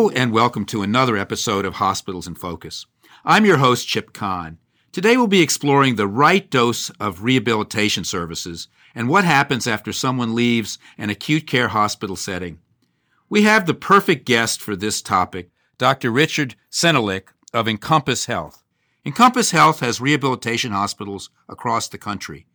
Hello and welcome to another episode of Hospitals in Focus. I'm your host, Chip Kahn. Today we'll be exploring the right dose of rehabilitation services and what happens after someone leaves an acute care hospital setting. We have the perfect guest for this topic, Dr. Richard Senelick of Encompass Health. Encompass Health has rehabilitation hospitals across the country.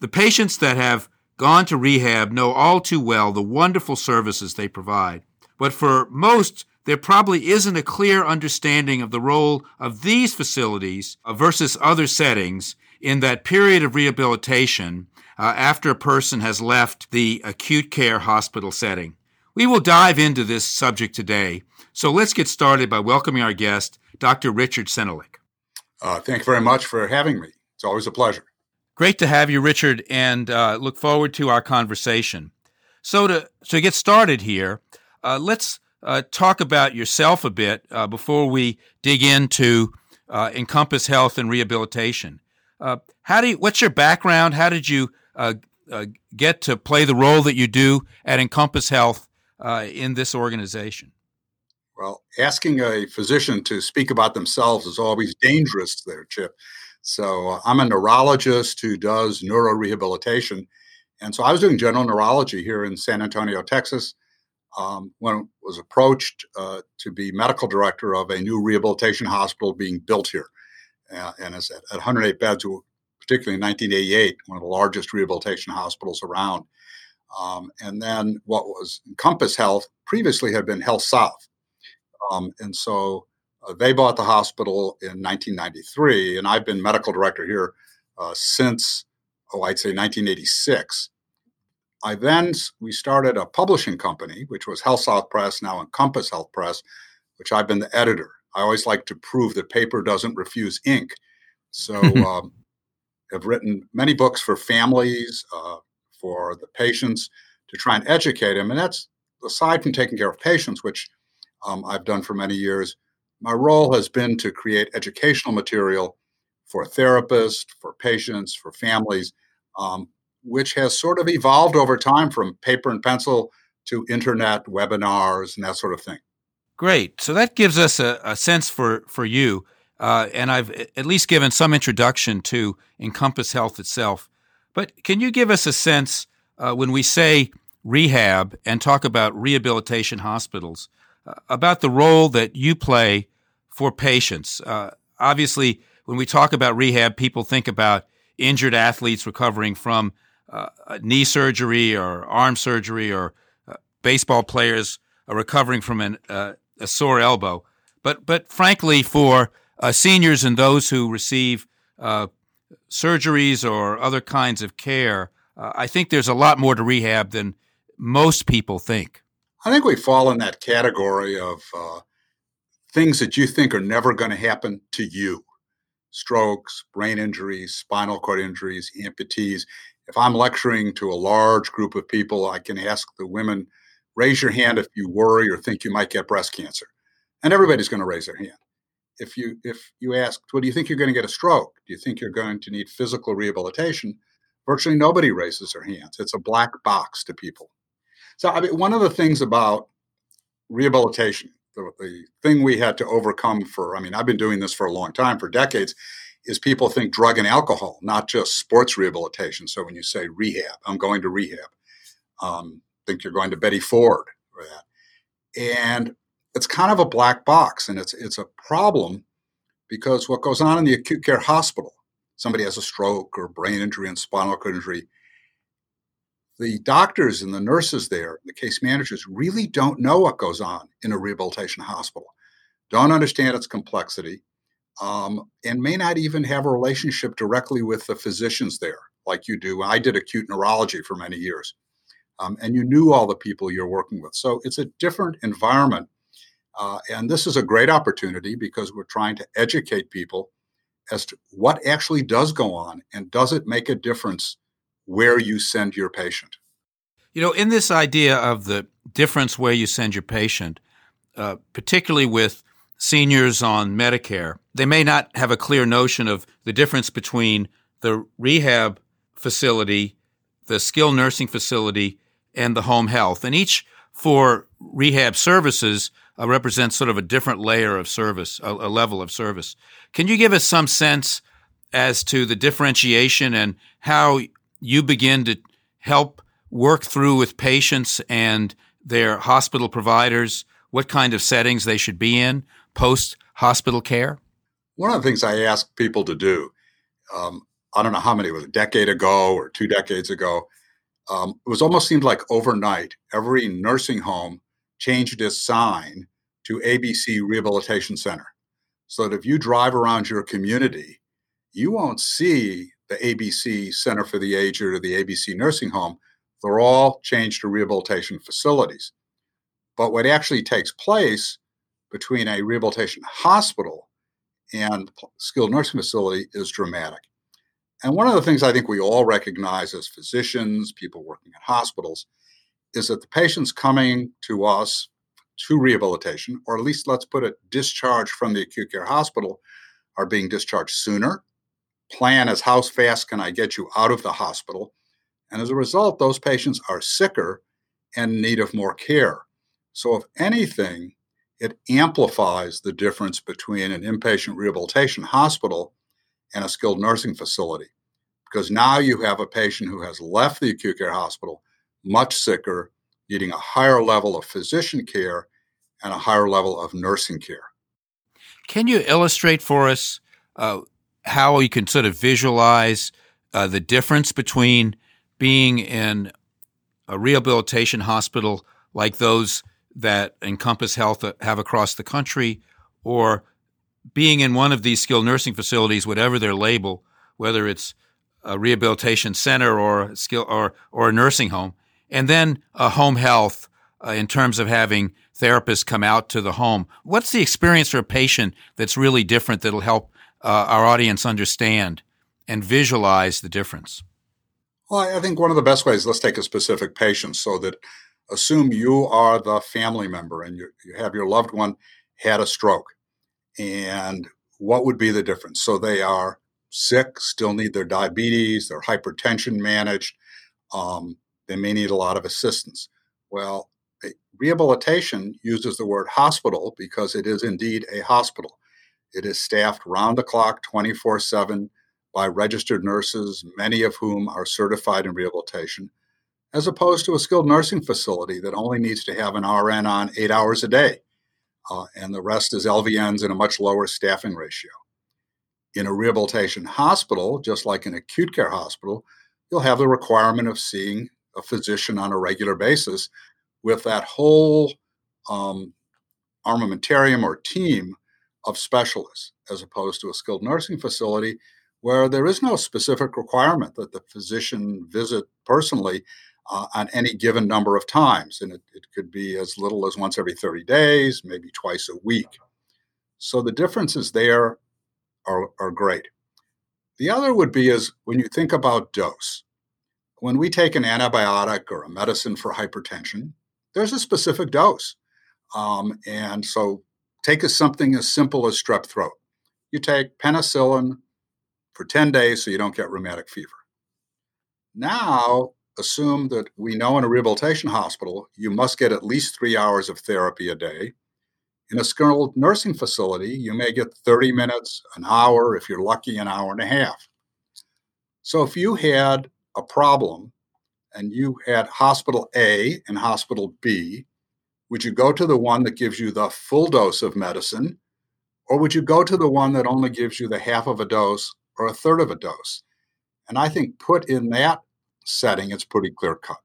The patients that have gone to rehab know all too well the wonderful services they provide. But for most, there probably isn't a clear understanding of the role of these facilities versus other settings in that period of rehabilitation after a person has left the acute care hospital setting. We will dive into this subject today. So let's get started by welcoming our guest, Dr. Richard Senelick. Thank you very much for having me. It's always a pleasure. Great to have you, Richard, and look forward to our conversation. So to get started here, let's talk about yourself a bit before we dig into Encompass Health and rehabilitation. What's your background? How did you get to play the role that you do at Encompass Health in this organization? Well, asking a physician to speak about themselves is always dangerous there, Chip. So I'm a neurologist who does neurorehabilitation. And so I was doing general neurology here in San Antonio, Texas, when I was approached to be medical director of a new rehabilitation hospital being built here. And it's at 108 beds, particularly in 1988, one of the largest rehabilitation hospitals around. And then what was Encompass Health previously had been Health South. And so they bought the hospital in 1993, and I've been medical director here since, I'd say 1986. We started a publishing company, which was Health South Press, now Encompass Health Press, which I've been the editor. I always like to prove that paper doesn't refuse ink. So I've written many books for families, for the patients, to try and educate them. And that's, aside from taking care of patients, which I've done for many years, my role has been to create educational material for therapists, for patients, for families, which has sort of evolved over time from paper and pencil to internet webinars and that sort of thing. Great. So that gives us a sense for you. And I've at least given some introduction to Encompass Health itself. But can you give us a sense when we say rehab and talk about rehabilitation hospitals, about the role that you play for patients? Obviously, when we talk about rehab, people think about injured athletes recovering from knee surgery or arm surgery, or baseball players are recovering from a sore elbow. But frankly, for seniors and those who receive surgeries or other kinds of care, I think there's a lot more to rehab than most people think. I think we fall in that category of things that you think are never going to happen to you. Strokes, brain injuries, spinal cord injuries, amputees. If I'm lecturing to a large group of people, I can ask the women, raise your hand if you worry or think you might get breast cancer. And everybody's going to raise their hand. If you ask, well, do you think you're going to get a stroke? Do you think you're going to need physical rehabilitation? Virtually nobody raises their hands. It's a black box to people. So one of the things about rehabilitation, the thing we had to overcome I've been doing this for a long time, for decades, is people think drug and alcohol, not just sports rehabilitation. So when you say rehab, I'm going to rehab. Think you're going to Betty Ford for that. And it's kind of a black box, and it's a problem because what goes on in the acute care hospital, somebody has a stroke or brain injury and spinal cord injury, the doctors and the nurses there, the case managers, really don't know what goes on in a rehabilitation hospital, don't understand its complexity, and may not even have a relationship directly with the physicians there like you do. I did acute neurology for many years, and you knew all the people you're working with. So it's a different environment, and this is a great opportunity because we're trying to educate people as to what actually does go on and does it make a difference where you send your patient. You know, in this idea of the difference where you send your patient, particularly with seniors on Medicare, they may not have a clear notion of the difference between the rehab facility, the skilled nursing facility, and the home health. And each, for rehab services, represents sort of a different layer of service, a level of service. Can you give us some sense as to the differentiation and how you begin to help work through with patients and their hospital providers what kind of settings they should be in post-hospital care? One of the things I ask people to do, I don't know how many, it was a decade ago or 2 decades ago, it was almost seemed like overnight, every nursing home changed its sign to ABC Rehabilitation Center. So that if you drive around your community, you won't see the ABC Center for the Aged or the ABC Nursing Home. They're all changed to rehabilitation facilities. But what actually takes place between a rehabilitation hospital and skilled nursing facility is dramatic. And one of the things I think we all recognize as physicians, people working at hospitals, is that the patient's coming to us to rehabilitation, or at least let's put it, discharge from the acute care hospital, are being discharged sooner. Plan is how fast can I get you out of the hospital? And as a result, those patients are sicker and in need of more care. So if anything, it amplifies the difference between an inpatient rehabilitation hospital and a skilled nursing facility, because now you have a patient who has left the acute care hospital much sicker, needing a higher level of physician care and a higher level of nursing care. Can you illustrate for us how you can sort of visualize the difference between being in a rehabilitation hospital like those that Encompass Health have across the country, or being in one of these skilled nursing facilities, whatever their label, whether it's a rehabilitation center or a skill or a nursing home, and then home health in terms of having therapists come out to the home. What's the experience for a patient that's really different that'll help our audience understand and visualize the difference? Well, I think one of the best ways, let's take a specific patient so that assume you are the family member and you have your loved one had a stroke. And what would be the difference? So they are sick, still need their diabetes, their hypertension managed. They may need a lot of assistance. Well, rehabilitation uses the word hospital because it is indeed a hospital. It is staffed round the clock, 24/7 by registered nurses, many of whom are certified in rehabilitation, as opposed to a skilled nursing facility that only needs to have an RN on 8 hours a day. And the rest is LVNs in a much lower staffing ratio. In a rehabilitation hospital, just like an acute care hospital, you'll have the requirement of seeing a physician on a regular basis with that whole armamentarium or team of specialists, as opposed to a skilled nursing facility where there is no specific requirement that the physician visit personally on any given number of times. And it could be as little as once every 30 days, maybe twice a week. So the differences there are great. The other would be is when you think about dose. When we take an antibiotic or a medicine for hypertension, there's a specific dose. And so take something as simple as strep throat. You take penicillin for 10 days so you don't get rheumatic fever. Now, assume that we know in a rehabilitation hospital, you must get at least 3 hours of therapy a day. In a skilled nursing facility, you may get 30 minutes, an hour, if you're lucky, an hour and a half. So if you had a problem and you had hospital A and hospital B, would you go to the one that gives you the full dose of medicine, or would you go to the one that only gives you the half of a dose or a third of a dose? And I think put in that setting, it's pretty clear-cut.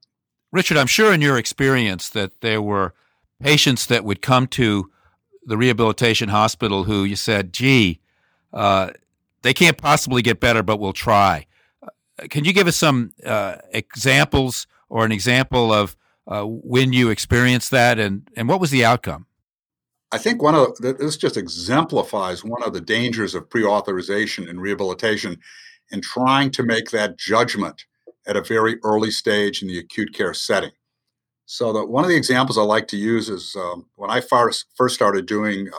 Richard, I'm sure in your experience that there were patients that would come to the rehabilitation hospital who you said, gee, they can't possibly get better, but we'll try. Can you give us some examples or an example of when you experienced that and what was the outcome? I think this just exemplifies one of the dangers of pre-authorization in rehabilitation and trying to make that judgment at a very early stage in the acute care setting. So that one of the examples I like to use is when I first started doing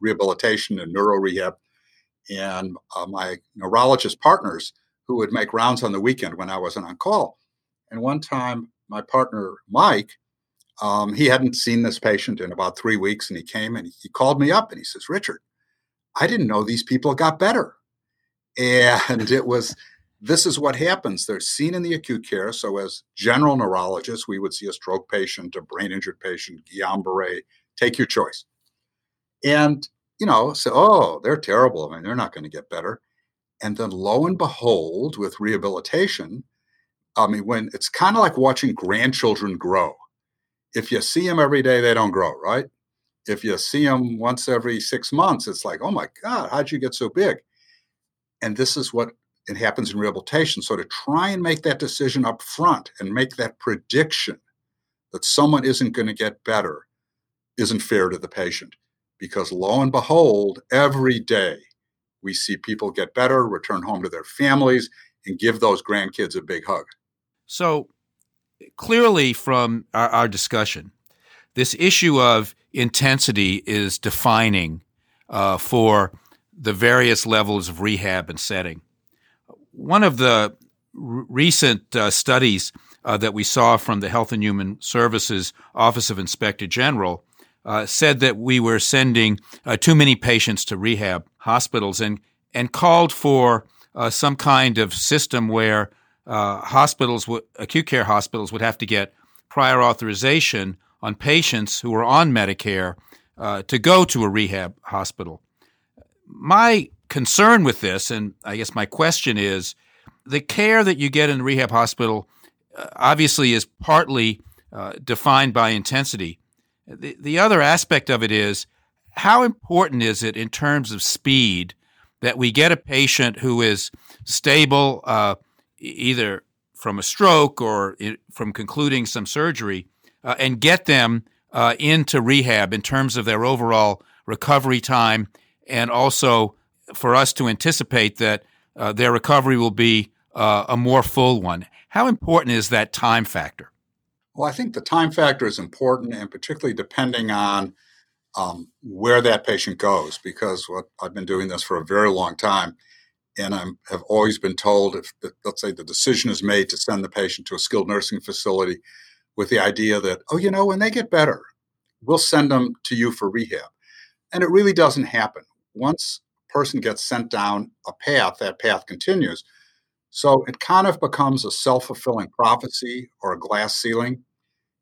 rehabilitation and neuro rehab, and my neurologist partners who would make rounds on the weekend when I wasn't on call. And one time my partner, Mike, He hadn't seen this patient in about 3 weeks, and he came and he called me up and he says, "Richard, I didn't know these people got better." And it was, this is what happens. They're seen in the acute care. So as general neurologists, we would see a stroke patient, a brain injured patient, Guillain-Barre, take your choice. And, you know, say, oh, they're terrible. I mean, they're not going to get better. And then lo and behold, with rehabilitation, I mean, when it's kind of like watching grandchildren grow. If you see them every day, they don't grow, right? If you see them once every 6 months, it's like, oh my God, how'd you get so big? And this is what it happens in rehabilitation. So to try and make that decision up front and make that prediction that someone isn't going to get better isn't fair to the patient, because lo and behold, every day we see people get better, return home to their families, and give those grandkids a big hug. So clearly from our discussion, this issue of intensity is defining for the various levels of rehab and setting. One of the recent studies that we saw from the Health and Human Services Office of Inspector General said that we were sending too many patients to rehab hospitals and called for some kind of system where acute care hospitals would have to get prior authorization on patients who are on Medicare to go to a rehab hospital. My concern with this, and I guess my question is, the care that you get in a rehab hospital obviously is partly defined by intensity. The other aspect of it is, how important is it in terms of speed that we get a patient who is stable, either from a stroke or from concluding some surgery, and get them into rehab in terms of their overall recovery time, and also for us to anticipate that their recovery will be a more full one. How important is that time factor? Well, I think the time factor is important, and particularly depending on where that patient goes, because what I've been doing this for a very long time, and I have always been told, if, let's say, the decision is made to send the patient to a skilled nursing facility with the idea that, oh, you know, when they get better, we'll send them to you for rehab. And it really doesn't happen. Once a person gets sent down a path, that path continues. So it kind of becomes a self-fulfilling prophecy or a glass ceiling.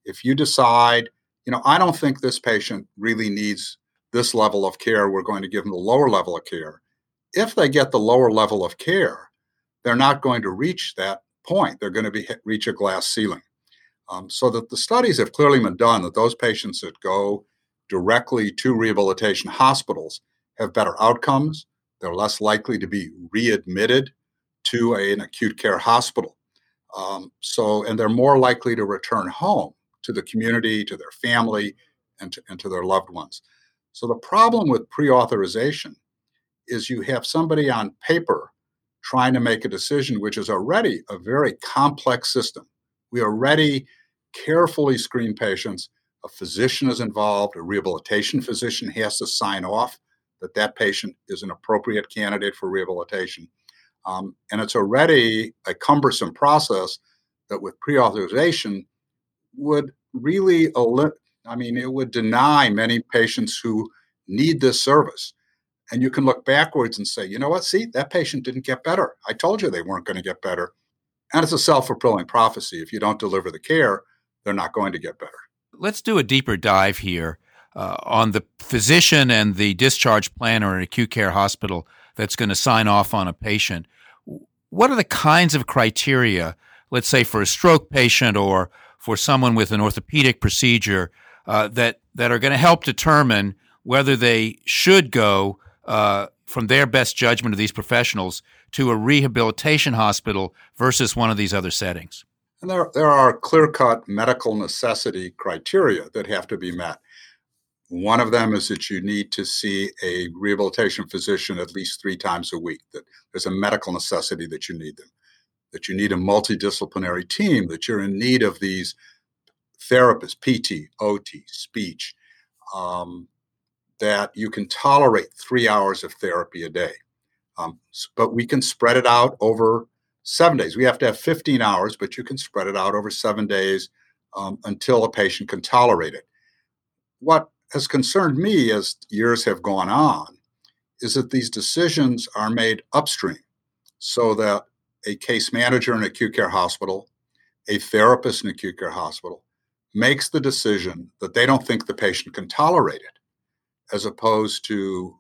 If you decide, you know, I don't think this patient really needs this level of care, we're going to give them the lower level of care. If they get the lower level of care, they're not going to reach that point. They're going to reach a glass ceiling. So that the studies have clearly been done that those patients that go directly to rehabilitation hospitals have better outcomes. They're less likely to be readmitted to an acute care hospital. And they're more likely to return home to the community, to their family, and to their loved ones. So the problem with pre-authorization is you have somebody on paper trying to make a decision, which is already a very complex system. We already carefully screen patients. A physician is involved. A rehabilitation physician has to sign off that patient is an appropriate candidate for rehabilitation. And it's already a cumbersome process that with pre-authorization would really, it would deny many patients who need this service. And you can look backwards and say, you know what, see, that patient didn't get better. I told you they weren't going to get better. And it's a self-fulfilling prophecy. If you don't deliver the care, they're not going to get better. Let's do a deeper dive here on the physician and the discharge planner in an acute care hospital that's going to sign off on a patient. What are the kinds of criteria, let's say for a stroke patient or for someone with an orthopedic procedure, that are going to help determine whether they should go from their best judgment of these professionals to a rehabilitation hospital versus one of these other settings? And there are clear-cut medical necessity criteria that have to be met. One of them is that you need to see a rehabilitation physician at least 3 times a week, that there's a medical necessity that you need them, that you need a multidisciplinary team, that you're in need of these therapists, PT, OT, speech, that you can tolerate 3 hours of therapy a day. But we can spread it out over 7 days. We have to have 15 hours, but you can spread it out over 7 days until a patient can tolerate it. What has concerned me as years have gone on is that these decisions are made upstream so that a case manager in an acute care hospital, a therapist in an acute care hospital, makes the decision that they don't think the patient can tolerate it, as opposed to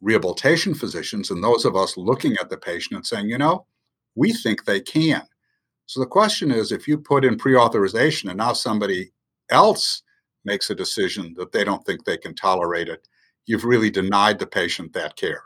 rehabilitation physicians and those of us looking at the patient and saying, you know, we think they can. So the question is, if you put in pre-authorization and now somebody else makes a decision that they don't think they can tolerate it, you've really denied the patient that care.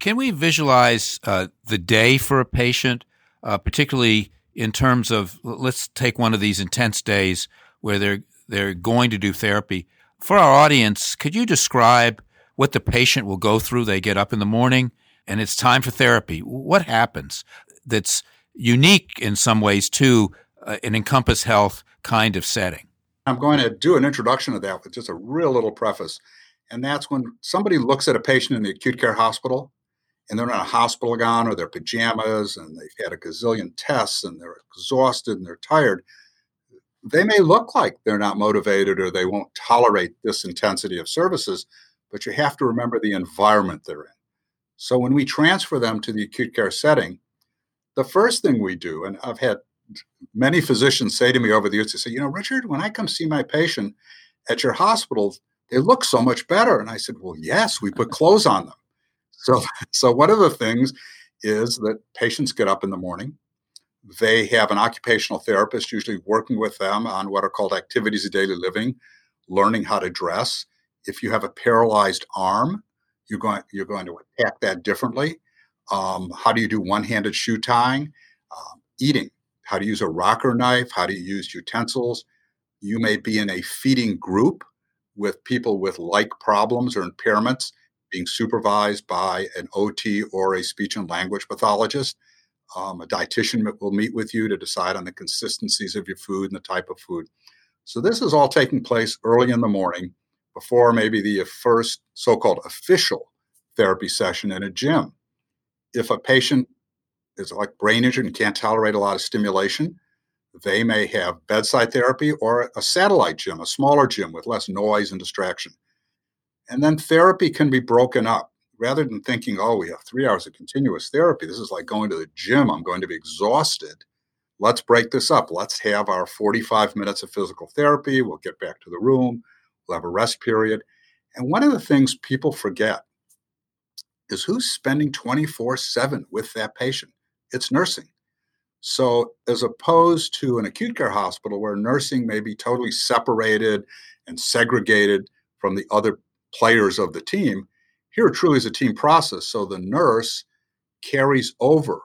Can we visualize the day for a patient, particularly in terms of, let's take one of these intense days where they're going to do therapy. For our audience, could you describe what the patient will go through? They get up in the morning and it's time for therapy. What happens that's unique in some ways to an Encompass Health kind of setting? I'm going to do an introduction to that with just a real little preface. And that's when somebody looks at a patient in the acute care hospital and they're in a hospital gown or their pajamas and they've had a gazillion tests and they're exhausted and they're tired. They may look like they're not motivated or they won't tolerate this intensity of services, but you have to remember the environment they're in. So when we transfer them to the acute care setting, the first thing we do, and I've had many physicians say to me over the years, they say, you know, Richard, when I come see my patient at your hospital, they look so much better. And I said, well, yes, we put clothes on them. So one of the things is that patients get up in the morning. They have an occupational therapist usually working with them on what are called activities of daily living, learning how to dress. If you have a paralyzed arm, you're going to attack that differently. How do you do one-handed shoe tying? Eating. How to use a rocker knife? How to use utensils? You may be in a feeding group with people with like problems or impairments, being supervised by an OT or a speech and language pathologist. A dietitian will meet with you to decide on the consistencies of your food and the type of food. So this is all taking place early in the morning before maybe the first so-called official therapy session in a gym. If a patient is like brain injured and can't tolerate a lot of stimulation, they may have bedside therapy or a satellite gym, a smaller gym with less noise and distraction. And then therapy can be broken up. Rather than thinking, oh, we have 3 hours of continuous therapy, this is like going to the gym, I'm going to be exhausted. Let's break this up. Let's have our 45 minutes of physical therapy. We'll get back to the room. We'll have a rest period. And one of the things people forget is who's spending 24/7 with that patient. It's nursing. So as opposed to an acute care hospital where nursing may be totally separated and segregated from the other players of the team, here truly is a team process. So the nurse carries over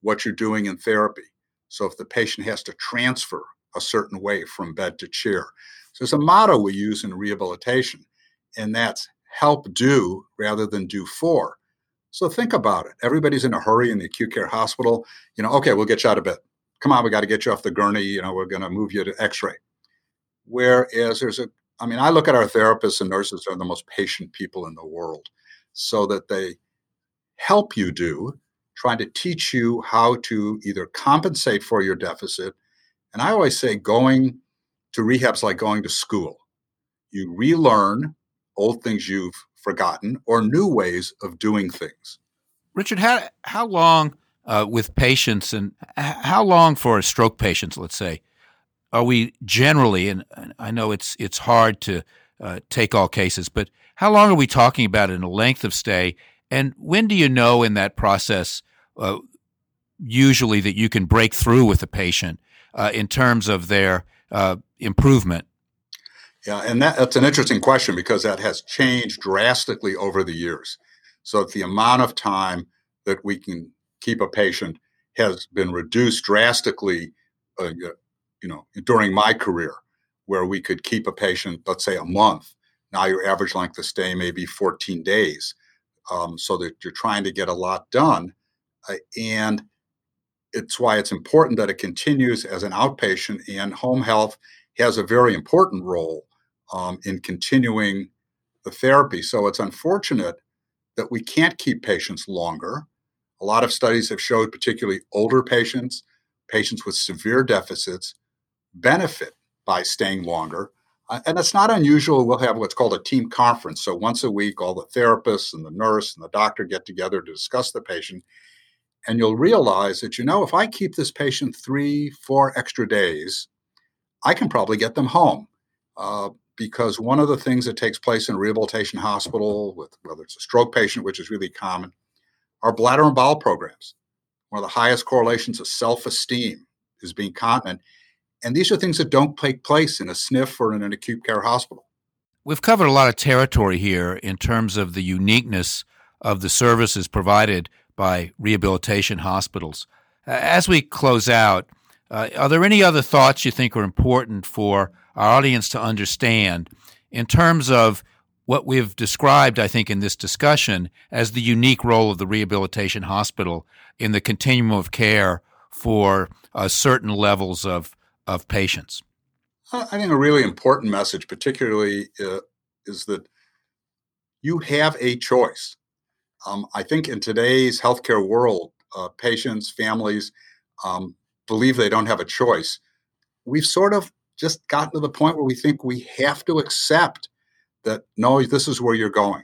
what you're doing in therapy. So if the patient has to transfer a certain way from bed to chair. So it's a motto we use in rehabilitation, and that's help do rather than do for. So think about it. Everybody's in a hurry in the acute care hospital. You know, okay, we'll get you out of bed. Come on, we got to get you off the gurney. You know, we're going to move you to x-ray. Whereas I look at our therapists and nurses are the most patient people in the world, so that they help you do, trying to teach you how to either compensate for your deficit. And I always say going to rehab's like going to school. You relearn old things you've forgotten or new ways of doing things. Richard, how long with patients, and how long for a stroke patient, let's say, are we generally, and I know it's hard to take all cases, but how long are we talking about in a length of stay? And when do you know in that process, usually, that you can break through with the patient in terms of their improvement? Yeah, and that's an interesting question because that has changed drastically over the years. So the amount of time that we can keep a patient has been reduced drastically, during my career, where we could keep a patient, let's say, a month. Now your average length of stay may be 14 days, so that you're trying to get a lot done. And it's why it's important that it continues as an outpatient, and home health has a very important role in continuing the therapy. So it's unfortunate that we can't keep patients longer. A lot of studies have showed particularly older patients with severe deficits benefit by staying longer. And it's not unusual. We'll have what's called a team conference. So once a week, all the therapists and the nurse and the doctor get together to discuss the patient. And you'll realize that, you know, if I keep this patient 3-4 extra days, I can probably get them home. Because one of the things that takes place in a rehabilitation hospital, with whether it's a stroke patient, which is really common, are bladder and bowel programs. One of the highest correlations of self-esteem is being continent. And these are things that don't take place in a SNF or in an acute care hospital. We've covered a lot of territory here in terms of the uniqueness of the services provided by rehabilitation hospitals. As we close out, are there any other thoughts you think are important for our audience to understand in terms of what we've described, I think, in this discussion as the unique role of the rehabilitation hospital in the continuum of care for certain levels of patients? I think a really important message, particularly, is that you have a choice. I think in today's healthcare world, patients, families believe they don't have a choice. We've sort of just gotten to the point where we think we have to accept that, no, this is where you're going.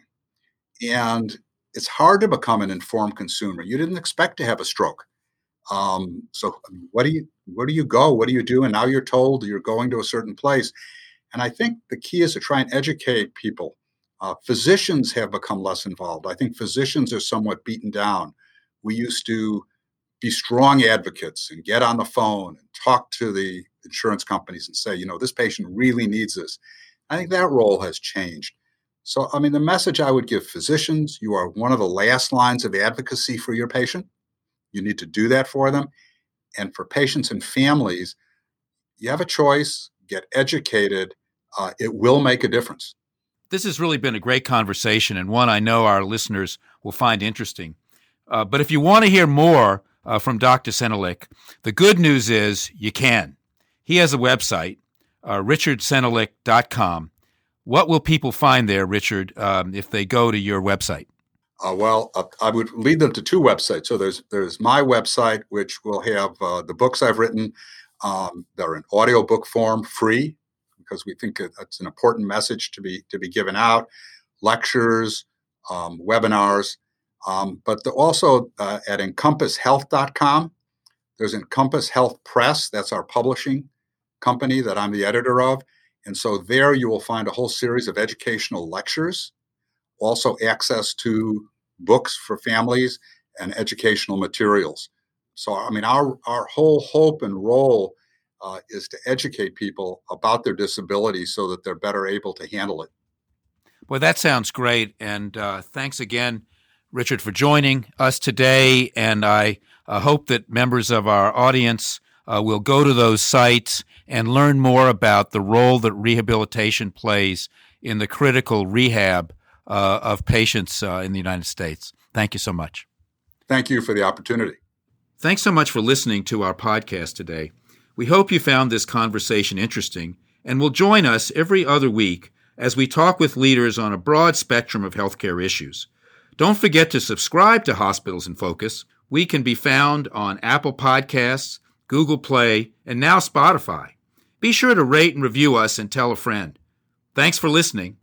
And it's hard to become an informed consumer. You didn't expect to have a stroke. So where do you go? What do you do? And now you're told you're going to a certain place. And I think the key is to try and educate people. Physicians have become less involved. I think physicians are somewhat beaten down. We used to be strong advocates and get on the phone and talk to the insurance companies and say, you know, this patient really needs this. I think that role has changed. So, I mean, the message I would give physicians, you are one of the last lines of advocacy for your patient. You need to do that for them. And for patients and families, you have a choice, get educated. It will make a difference. This has really been a great conversation and one I know our listeners will find interesting. But if you want to hear more from Dr. Senelick, the good news is you can. He has a website, richardsenelick.com. What will people find there, Richard, if they go to your website? I would lead them to two websites. So there's my website, which will have the books I've written. They're in audiobook form, free, because we think that's an important message to be given out. Lectures, webinars, but also at EncompassHealth.com. There's Encompass Health Press. That's our publishing company that I'm the editor of, and so there you will find a whole series of educational lectures. Also access to books for families and educational materials. So, I mean, our whole hope and role is to educate people about their disability so that they're better able to handle it. Well, that sounds great. And thanks again, Richard, for joining us today. And I hope that members of our audience will go to those sites and learn more about the role that rehabilitation plays in the critical rehab of patients in the United States. Thank you so much. Thank you for the opportunity. Thanks so much for listening to our podcast today. We hope you found this conversation interesting and will join us every other week as we talk with leaders on a broad spectrum of healthcare issues. Don't forget to subscribe to Hospitals in Focus. We can be found on Apple Podcasts, Google Play, and now Spotify. Be sure to rate and review us and tell a friend. Thanks for listening.